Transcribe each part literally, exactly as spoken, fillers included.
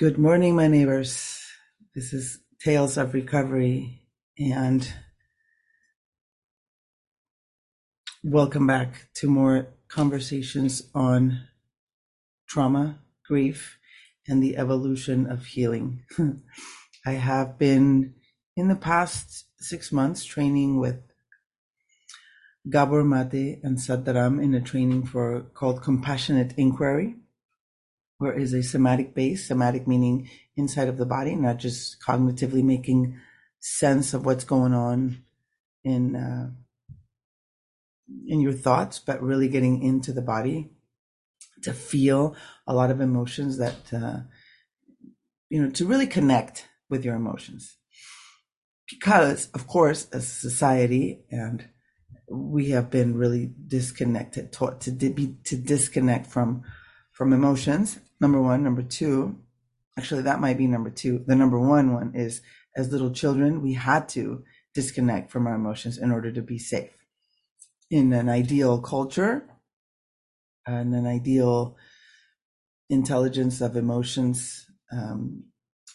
Good morning, my neighbors. This is Tales of Recovery, and welcome back to more conversations on trauma, grief, and the evolution of healing. I have been, in the past six months, training with Gabor Mate and Sat Dharam in a training for called Compassionate Inquiry, where is a somatic base, somatic meaning inside of the body, not just cognitively making sense of what's going on in uh, in your thoughts, but really getting into the body to feel a lot of emotions that, uh, you know, to really connect with your emotions. Because, of course, as society and we have been really disconnected, taught to be to disconnect from from emotions. Number one, number two, actually that might be number two. The number one one is, as little children, we had to disconnect from our emotions in order to be safe. In an ideal culture, and an ideal intelligence of emotions um,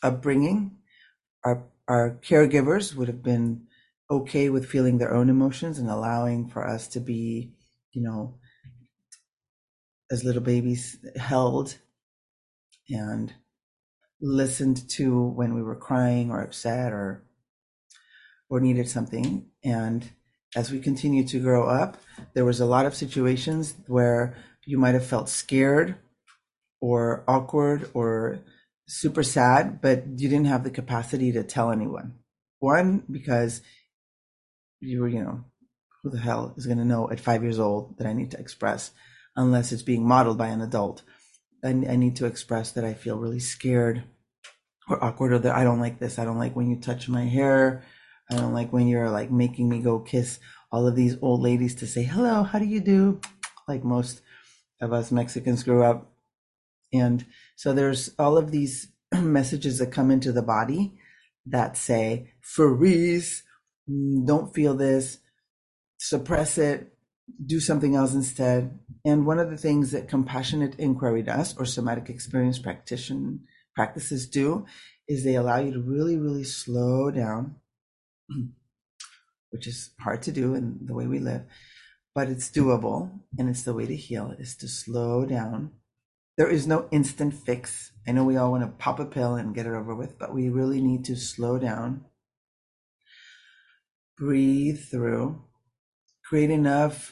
upbringing, our our caregivers would have been okay with feeling their own emotions and allowing for us to be, you know, as little babies, held and listened to when we were crying or upset or or needed something. And as we continued to grow up, there was a lot of situations where you might have felt scared or awkward or super sad, but you didn't have the capacity to tell anyone. One, because you were, you know, who the hell is going to know at five years old that I need to express, unless it's being modeled by an adult. I, I need to express that I feel really scared or awkward, or that I don't like this. I don't like when you touch my hair. I don't like when you're like making me go kiss all of these old ladies to say, hello, how do you do? Like most of us Mexicans grew up. And so there's all of these messages that come into the body that say, freeze, don't feel this, suppress it, do something else instead. And one of the things that compassionate inquiry does, or somatic experience practitioner practices do, is they allow you to really, really slow down, which is hard to do in the way we live, but it's doable, and it's the way to heal, is to slow down. There is no instant fix. I know we all want to pop a pill and get it over with, but we really need to slow down, breathe through, create enough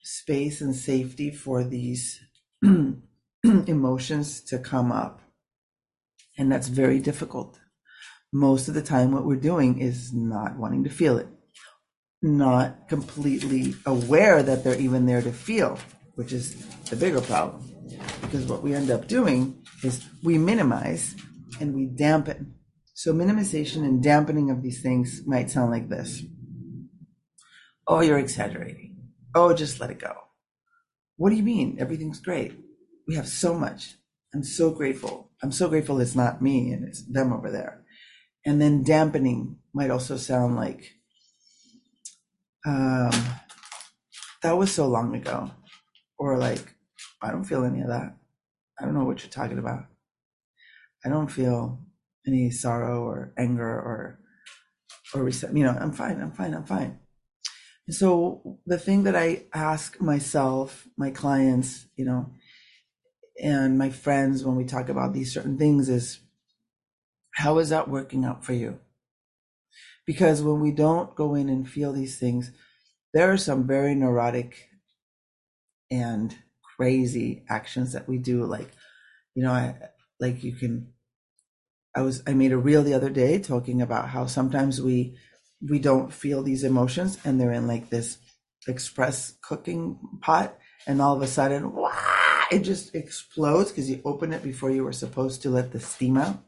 space and safety for these emotions to come up. And that's very difficult. Most of the time, what we're doing is not wanting to feel it, not completely aware that they're even there to feel, which is the bigger problem. Because what we end up doing is we minimize and we dampen. So minimization and dampening of these things might sound like this. Oh, you're exaggerating. Oh, just let it go. What do you mean? Everything's great. We have so much. I'm so grateful. I'm so grateful it's not me and it's them over there. And then dampening might also sound like, um, that was so long ago. Or like, I don't feel any of that. I don't know what you're talking about. I don't feel any sorrow or anger or, or, resent- you know, I'm fine. I'm fine. I'm fine. So the thing that I ask myself, my clients, you know, and my friends when we talk about these certain things is, how is that working out for you? Because when we don't go in and feel these things, there are some very neurotic and crazy actions that we do. Like, you know, I like you can, I was, I made a reel the other day talking about how sometimes we, we don't feel these emotions and they're in like this express cooking pot, and all of a sudden, wah, it just explodes because you open it before you were supposed to let the steam out.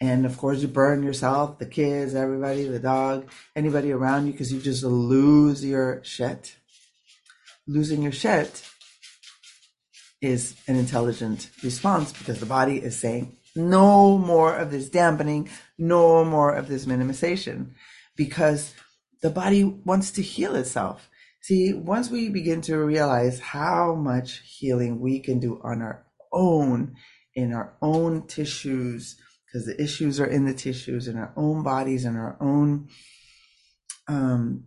And of course you burn yourself, the kids, everybody, the dog, anybody around you, because you just lose your shit. Losing your shit is an intelligent response because the body is saying, no more of this dampening, no more of this minimization. Because the body wants to heal itself. See, once we begin to realize how much healing we can do on our own in our own tissues, because the issues are in the tissues, in our own bodies, in our own um,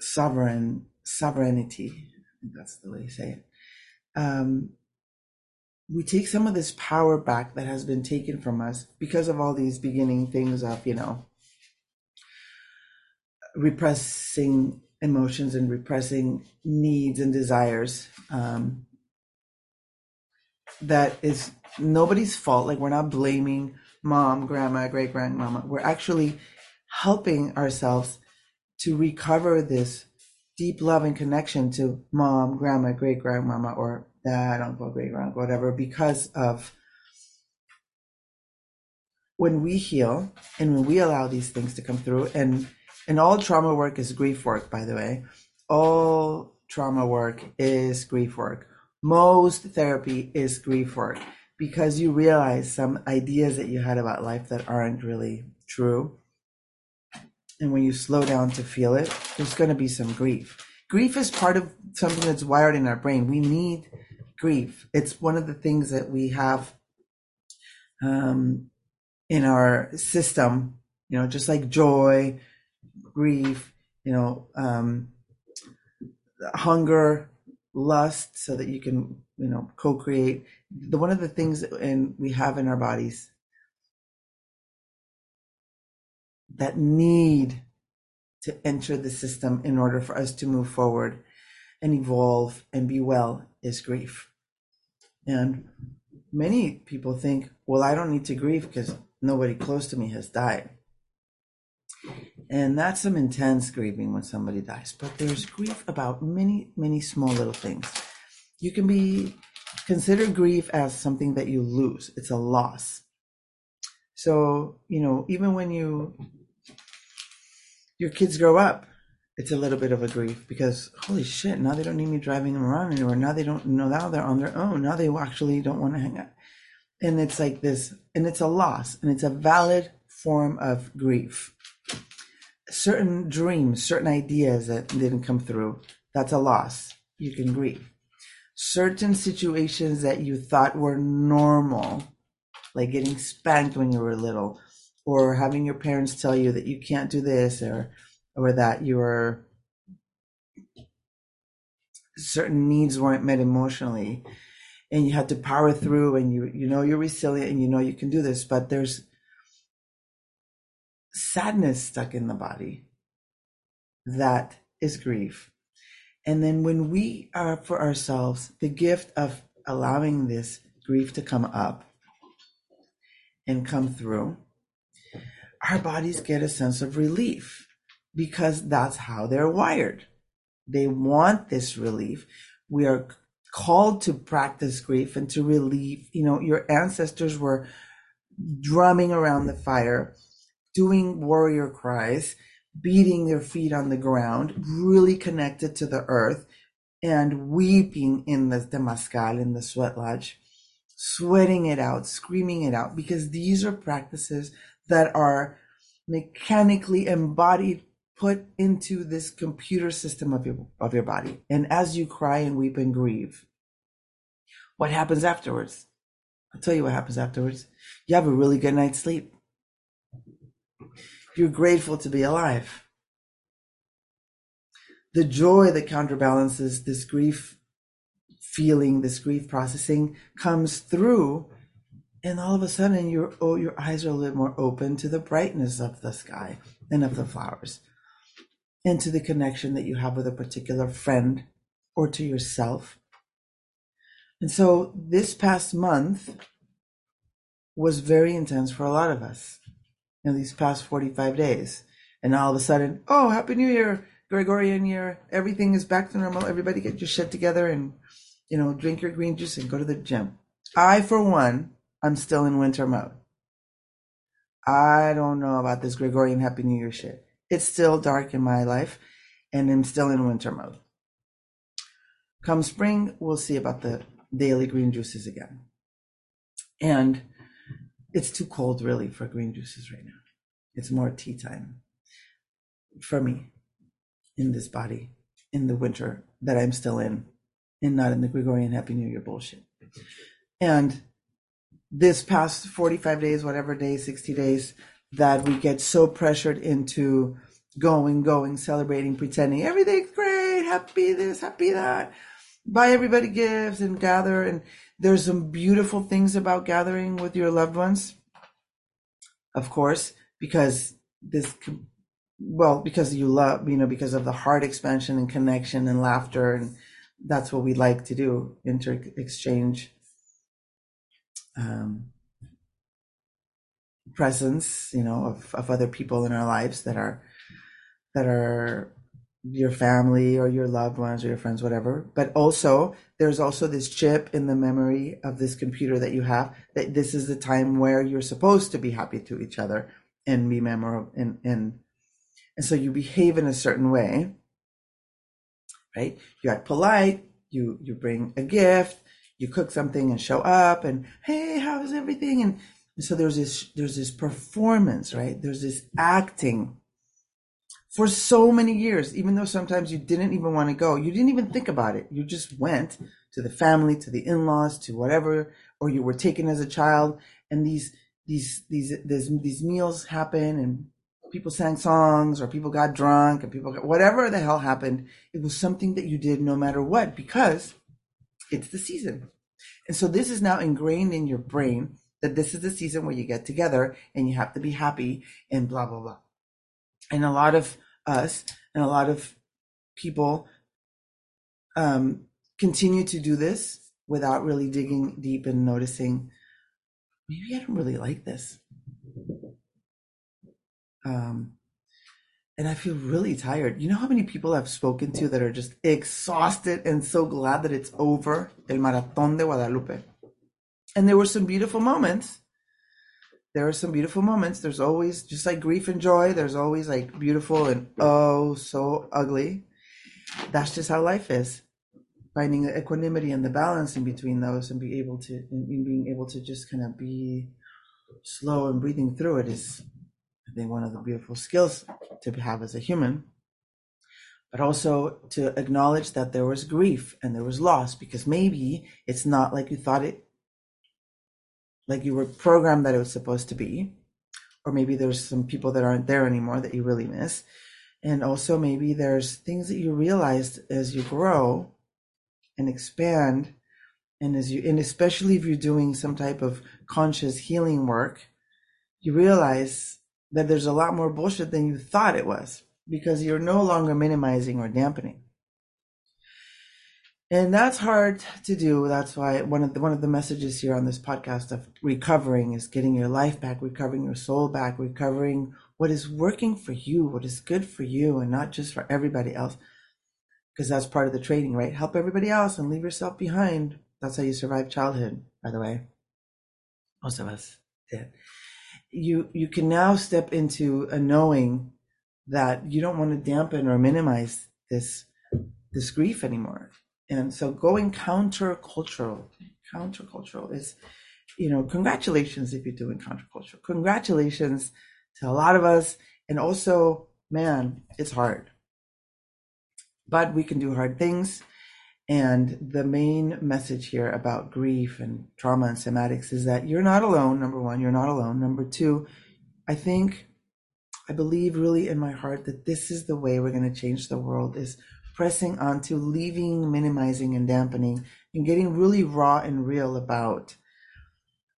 sovereign sovereignty. That's the way you say it. Um, we take some of this power back that has been taken from us because of all these beginning things of, you know, repressing emotions and repressing needs and desires. Um, that is nobody's fault. Like, we're not blaming mom, grandma, great grandmama. We're actually helping ourselves to recover this deep love and connection to mom, grandma, great grandmama, or dad, uncle, great grandma, whatever, because of when we heal and when we allow these things to come through. And And all trauma work is grief work, by the way. All trauma work is grief work. Most therapy is grief work, because you realize some ideas that you had about life that aren't really true. And when you slow down to feel it, there's going to be some grief. Grief is part of something that's wired in our brain. We need grief. It's one of the things that we have um, in our system, you know, just like joy, grief, you know, um, hunger, lust, so that you can, you know, co-create. The one of the things that and we have in our bodies that need to enter the system in order for us to move forward and evolve and be well is grief. And many people think, well, I don't need to grieve because nobody close to me has died. And that's some intense grieving when somebody dies. But there's grief about many, many small little things. You can be consider grief as something that you lose. It's a loss. So, you know, even when you your kids grow up, it's a little bit of a grief, because holy shit, now they don't need me driving them around anymore. Now they don't know now they're on their own. Now they actually don't want to hang out. And it's like this, and it's a loss, and it's a valid form of grief. Certain dreams, certain ideas that didn't come through, that's a loss. You can grieve. Certain situations that you thought were normal, like getting spanked when you were little, or having your parents tell you that you can't do this or or that your certain needs weren't met emotionally, and you had to power through, and you you know you're resilient and you know you can do this, but there's sadness stuck in the body. That is grief. And then when we are for ourselves, the gift of allowing this grief to come up and come through, our bodies get a sense of relief, because that's how they're wired. They want this relief. We are called to practice grief and to relieve. You know, your ancestors were drumming around the fire, doing warrior cries, beating their feet on the ground, really connected to the earth, and weeping in the Temascal, in the sweat lodge, sweating it out, screaming it out, because these are practices that are mechanically embodied, put into this computer system of your, of your body. And as you cry and weep and grieve, what happens afterwards? I'll tell you what happens afterwards. You have a really good night's sleep. You're grateful to be alive. The joy that counterbalances this grief feeling, this grief processing, comes through, and all of a sudden, your oh, your eyes are a little more open to the brightness of the sky and of the flowers, and to the connection that you have with a particular friend or to yourself. And so, this past month was very intense for a lot of us. In these past forty-five days, and all of a sudden, oh, Happy New Year, Gregorian year, everything is back to normal, everybody get your shit together and, you know, drink your green juice and go to the gym. I, for one, I'm still in winter mode. I don't know about this Gregorian Happy New Year shit. It's still dark in my life, and I'm still in winter mode. Come spring, we'll see about the daily green juices again. And it's too cold, really, for green juices right now. It's more tea time for me in this body, in the winter that I'm still in, and not in the Gregorian Happy New Year bullshit. And this past forty-five days, whatever day, sixty days, that we get so pressured into going, going, celebrating, pretending everything's great, happy this, happy that, buy everybody gifts and gather. And there's some beautiful things about gathering with your loved ones, of course, because this, well, because you love, you know, because of the heart expansion and connection and laughter. And that's what we like to do, inter-exchange um, presence, you know, of, of other people in our lives that are, that are your family or your loved ones or your friends, whatever. But also there's also this chip in the memory of this computer that you have, that this is the time where you're supposed to be happy to each other and be memorable. And, and, and so you behave in a certain way, right? You act polite, you, you bring a gift, you cook something and show up and, hey, how's everything? And, and so there's this, there's this performance, right? There's this acting for so many years, even though sometimes you didn't even want to go, you didn't even think about it. You just went to the family, to the in-laws, to whatever, or you were taken as a child. And these, these, these, these, these meals happen and people sang songs or people got drunk and people got, whatever the hell happened. It was something that you did no matter what, because it's the season. And so this is now ingrained in your brain that this is the season where you get together and you have to be happy and blah, blah, blah. And a lot of us and a lot of people um, continue to do this without really digging deep and noticing, maybe I don't really like this. Um, and I feel really tired. You know how many people I've spoken to that are just exhausted and so glad that it's over, el Maratón de Guadalupe. And there were some beautiful moments. There are some beautiful moments. There's always, just like grief and joy, there's always like beautiful and oh, so ugly. That's just how life is. Finding the equanimity and the balance in between those and be able to, and being able to just kind of be slow and breathing through it is, I think, one of the beautiful skills to have as a human. But also to acknowledge that there was grief and there was loss, because maybe it's not like you thought it, like you were programmed that it was supposed to be, or maybe there's some people that aren't there anymore that you really miss. And also maybe there's things that you realized as you grow and expand. And as you, and especially if you're doing some type of conscious healing work, you realize that there's a lot more bullshit than you thought it was, because you're no longer minimizing or dampening. And that's hard to do. That's why one of the, one of the messages here on this podcast of recovering is getting your life back, recovering your soul back, recovering what is working for you, what is good for you, and not just for everybody else. Because that's part of the training, right? Help everybody else and leave yourself behind. That's how you survive childhood, by the way. Most of us did. You, you can now step into a knowing that you don't want to dampen or minimize this, this grief anymore. And so going countercultural, countercultural is, you know, congratulations if you're doing countercultural. Congratulations to a lot of us. And also, man, it's hard. But we can do hard things. And the main message here about grief and trauma and somatics is that you're not alone. Number one, you're not alone. Number two, I think, I believe really in my heart that this is the way we're going to change the world, is pressing on to leaving, minimizing, and dampening, and getting really raw and real about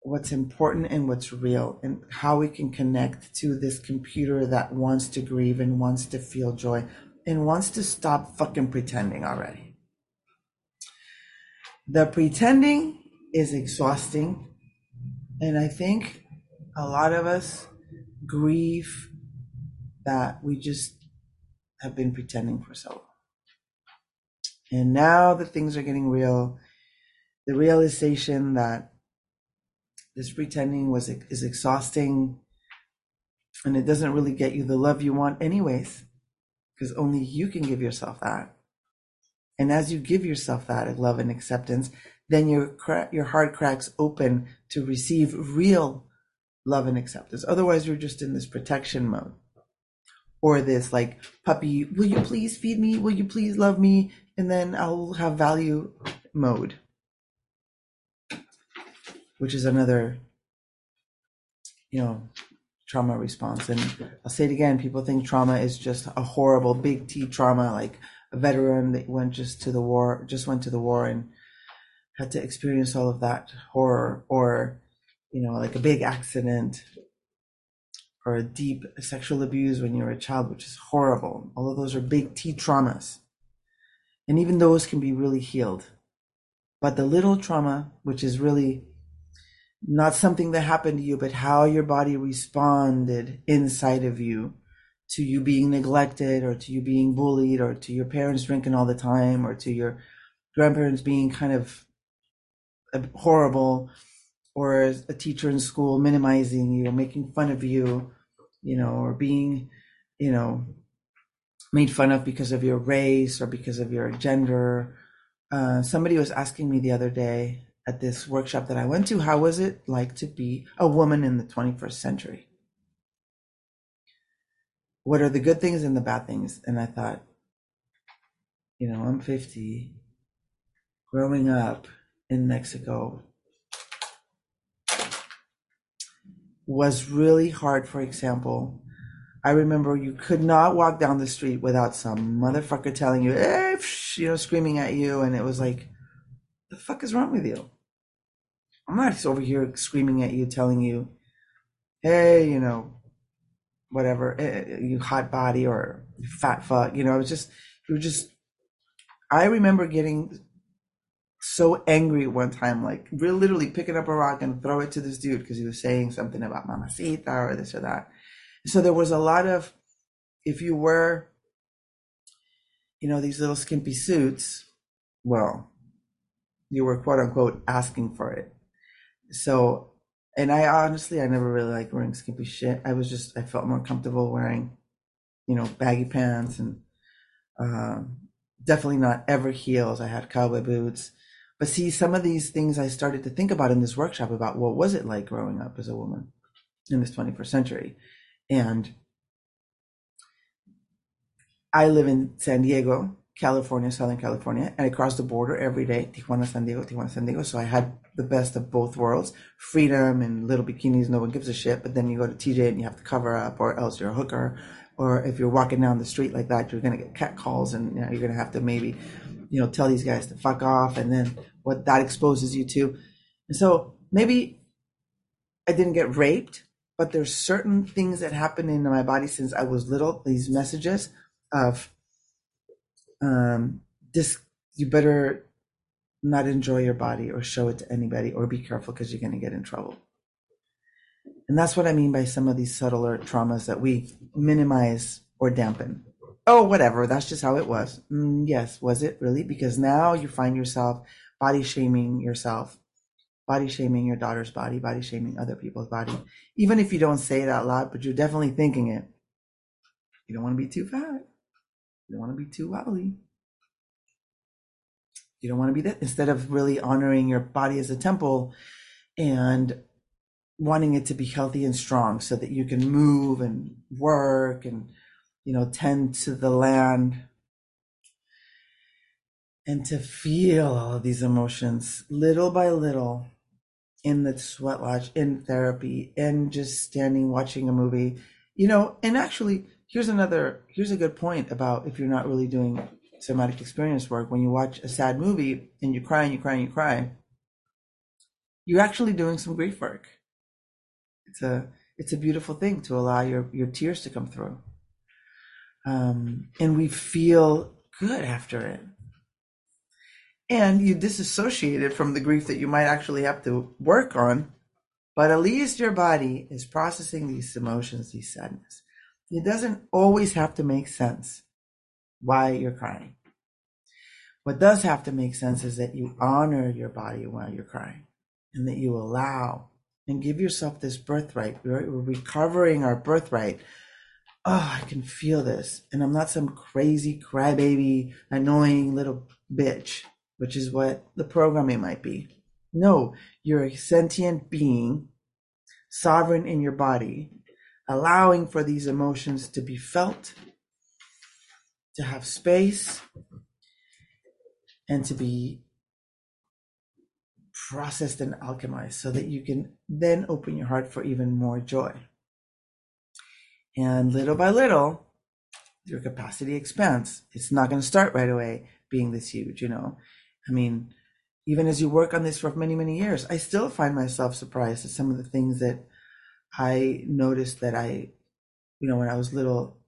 what's important and what's real, and how we can connect to this computer that wants to grieve and wants to feel joy and wants to stop fucking pretending already. The pretending is exhausting, and I think a lot of us grieve that we just have been pretending for so long. And now that things are getting real, the realization that this pretending was is exhausting, and it doesn't really get you the love you want anyways, because only you can give yourself that. And as you give yourself that love and acceptance, then your cra- your heart cracks open to receive real love and acceptance. Otherwise, you're just in this protection mode, or this like puppy, will you please feed me? Will you please love me? And then I'll have value mode, which is another, you know, trauma response. And I'll say it again, people think trauma is just a horrible big T trauma, like a veteran that went just to the war, just went to the war and had to experience all of that horror, or, you know, like a big accident or a deep sexual abuse when you were a child, which is horrible. All of those are big T traumas. And even those can be really healed. But the little trauma, which is really not something that happened to you, but how your body responded inside of you to you being neglected, or to you being bullied, or to your parents drinking all the time, or to your grandparents being kind of horrible, or a teacher in school minimizing you, making fun of you, you know, or being, you know, made fun of because of your race or because of your gender. Uh, somebody was asking me the other day at this workshop that I went to, how was it like to be a woman in the twenty-first century? What are the good things and the bad things? And I thought, you know, I'm fifty, growing up in Mexico was really hard. For example, I remember you could not walk down the street without some motherfucker telling you, eh, you know, screaming at you. And it was like, the fuck is wrong with you? I'm not just over here screaming at you, telling you, hey, you know, whatever, eh, you hot body or fat fuck. You know, it was just, you were just, I remember getting so angry one time, like really literally picking up a rock and throw it to this dude because he was saying something about mamacita or this or that. So there was a lot of, if you wear, you know, these little skimpy suits, well, you were quote unquote asking for it. So, and I honestly, I never really liked wearing skimpy shit. I was just, I felt more comfortable wearing, you know, baggy pants and um, definitely not ever heels. I had cowboy boots. But see, some of these things I started to think about in this workshop about what was it like growing up as a woman in this twenty-first century. And I live in San Diego, California, Southern California, and I cross the border every day, Tijuana, San Diego, Tijuana, San Diego. So I had the best of both worlds, freedom and little bikinis, no one gives a shit. But then you go to T J and you have to cover up, or else you're a hooker. Or if you're walking down the street like that, you're going to get catcalls, and you know, you're going to have to maybe, you know, tell these guys to fuck off. And then what that exposes you to. And so maybe I didn't get raped, but there's certain things that happened in my body since I was little, these messages of um, this, you better not enjoy your body or show it to anybody, or be careful because you're going to get in trouble. And that's what I mean by some of these subtler traumas that we minimize or dampen. Oh, whatever, that's just how it was. Mm, yes, was it really? Because now you find yourself body shaming yourself, body shaming your daughter's body, body shaming other people's body. Even if you don't say it out loud, but you're definitely thinking it. You don't want to be too fat. You don't want to be too wobbly. You don't want to be that. Instead of really honoring your body as a temple and wanting it to be healthy and strong so that you can move and work and, you know, tend to the land. And to feel all of these emotions little by little in the sweat lodge, in therapy, and just standing, watching a movie, you know. And actually, here's another, here's a good point about if you're not really doing somatic experience work, when you watch a sad movie and you cry and you cry and you cry, you're actually doing some grief work. It's a, it's a beautiful thing to allow your, your tears to come through. Um, and we feel good after it. And you disassociate it from the grief that you might actually have to work on, but at least your body is processing these emotions, these sadness. It doesn't always have to make sense why you're crying. What does have to make sense is that you honor your body while you're crying, and that you allow and give yourself this birthright. We're, we're recovering our birthright. Oh, I can feel this. And I'm not some crazy crybaby, annoying little bitch, which is what the programming might be. No, you're a sentient being, sovereign in your body, allowing for these emotions to be felt, to have space, and to be processed and alchemized so that you can then open your heart for even more joy. And little by little, your capacity expands. It's not going to start right away being this huge, you know. I mean, even as you work on this for many, many years, I still find myself surprised at some of the things that I noticed that I, you know, when I was little,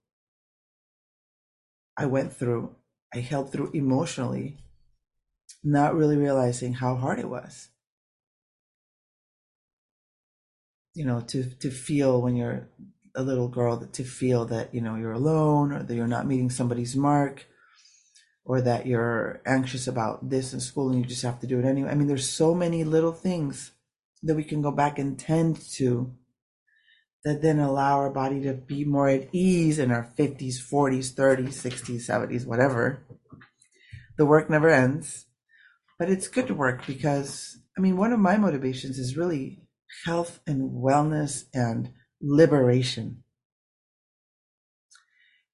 I went through, I held through emotionally, not really realizing how hard it was. You know, to, to feel when you're a little girl, to feel that, you know, you're alone, or that you're not meeting somebody's mark, or that you're anxious about this in school and you just have to do it anyway. I mean, there's so many little things that we can go back and tend to that then allow our body to be more at ease in our fifties, forties, thirties, sixties, seventies, whatever. The work never ends, but it's good to work because, I mean, one of my motivations is really health and wellness and liberation.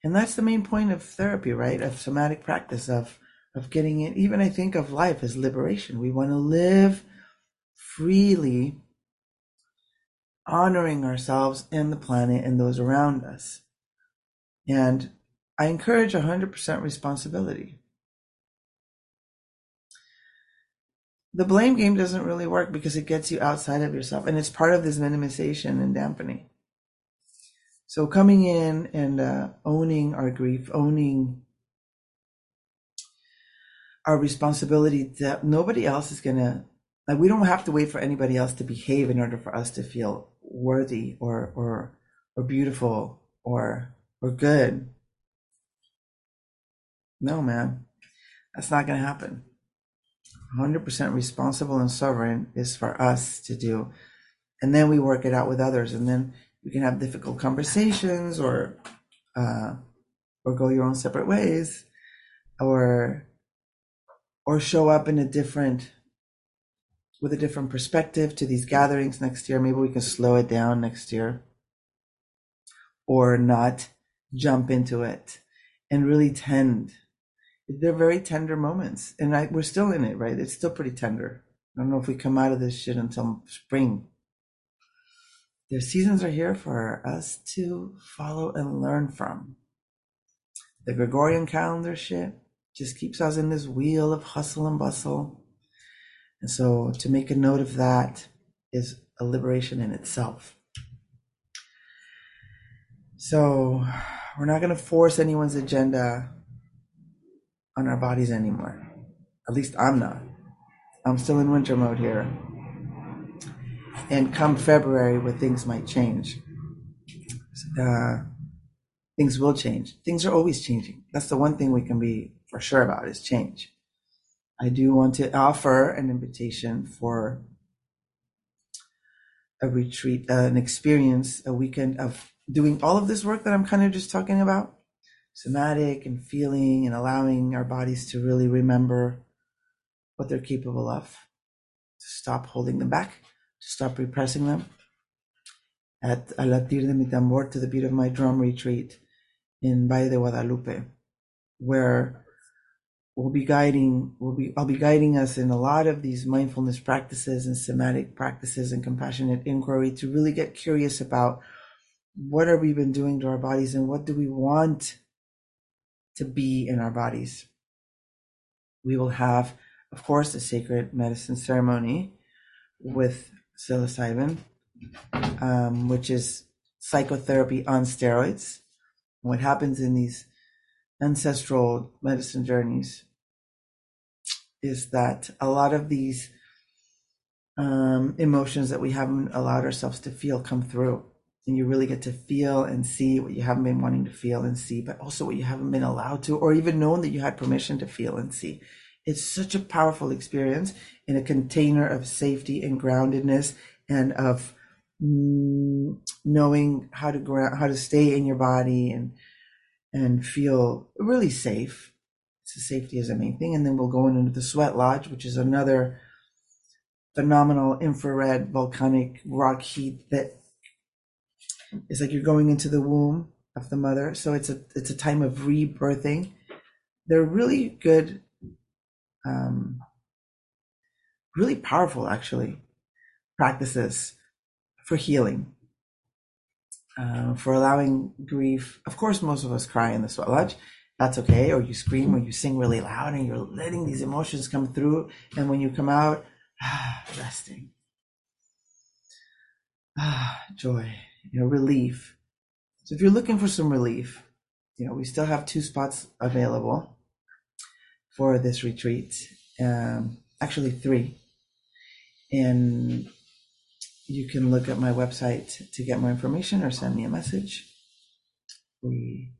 And that's the main point of therapy, right? Of somatic practice, of of getting in. Even I think of life as liberation. We want to live freely, honoring ourselves and the planet and those around us. And I encourage one hundred percent responsibility. The blame game doesn't really work because it gets you outside of yourself. And it's part of this minimization and dampening. So coming in and uh, owning our grief, owning our responsibility that nobody else is going to, like, we don't have to wait for anybody else to behave in order for us to feel worthy or or or beautiful or or good. No, man, that's not going to happen. one hundred percent responsible and sovereign is for us to do. And then we work it out with others, and then you can have difficult conversations, or uh, or go your own separate ways, or or show up in a different, with a different perspective to these gatherings next year. Maybe we can slow it down next year, or not jump into it, and really tend. They're very tender moments, and I, we're still in it, right? It's still pretty tender. I don't know if we come out of this shit until spring. The seasons are here for us to follow and learn from. The Gregorian calendar shit just keeps us in this wheel of hustle and bustle. And so to make a note of that is a liberation in itself. So we're not going to force anyone's agenda on our bodies anymore. At least I'm not. I'm still in winter mode here. And come February, where things might change, uh, things will change. Things are always changing. That's the one thing we can be for sure about, is change. I do want to offer an invitation for a retreat, uh, an experience, a weekend of doing all of this work that I'm kind of just talking about, somatic and feeling and allowing our bodies to really remember what they're capable of, to stop holding them back, to stop repressing them, at Alatir de mi tambor, to the beat of my drum retreat in Valle de Guadalupe, where we'll be guiding, we'll be, I'll be guiding us in a lot of these mindfulness practices and somatic practices and compassionate inquiry to really get curious about what have we been doing to our bodies and what do we want to be in our bodies. We will have, of course, a sacred medicine ceremony with psilocybin, um, which is psychotherapy on steroids. What happens in these ancestral medicine journeys is that a lot of these um, emotions that we haven't allowed ourselves to feel come through, and you really get to feel and see what you haven't been wanting to feel and see, but also what you haven't been allowed to, or even known that you had permission to feel and see. It's such a powerful experience in a container of safety and groundedness, and of mm, knowing how to ground, how to stay in your body and and feel really safe. So safety is a main thing. And then we'll go into the sweat lodge, which is another phenomenal infrared volcanic rock heat that is like you're going into the womb of the mother. So it's a it's a time of rebirthing. They're really good. Um, really powerful, actually, practices for healing, uh, for allowing grief. Of course, most of us cry in the Swalaj. That's okay. Or you scream or you sing really loud and you're letting these emotions come through. And when you come out, ah, resting. Ah, joy, you know, relief. So if you're looking for some relief, you know, we still have two spots available for this retreat. Um, actually three. And you can look at my website to get more information or send me a message. We,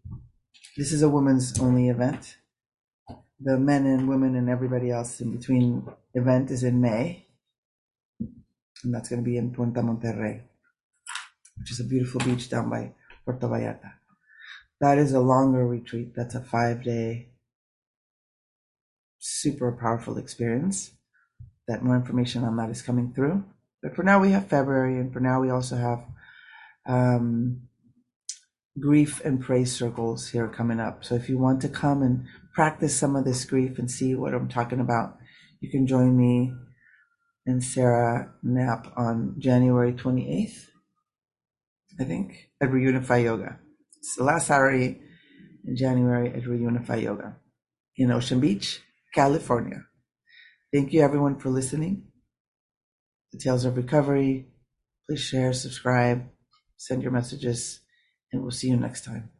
this is a women's only event. The men and women and everybody else in between event is in May. And that's going to be in Punta Monterrey, which is a beautiful beach down by Puerto Vallarta. That is a longer retreat. That's a five-day, super powerful experience. That more information on that is coming through. But for now, we have February, and for now, we also have um, grief and praise circles here coming up. So if you want to come and practice some of this grief and see what I'm talking about, you can join me and Sarah Knapp on January twenty-eighth, I think, at Reunify Yoga. It's the last Saturday in January at Reunify Yoga in Ocean Beach, California. Thank you, everyone, for listening. The Tales of Recovery. Please share, subscribe, send your messages, and we'll see you next time.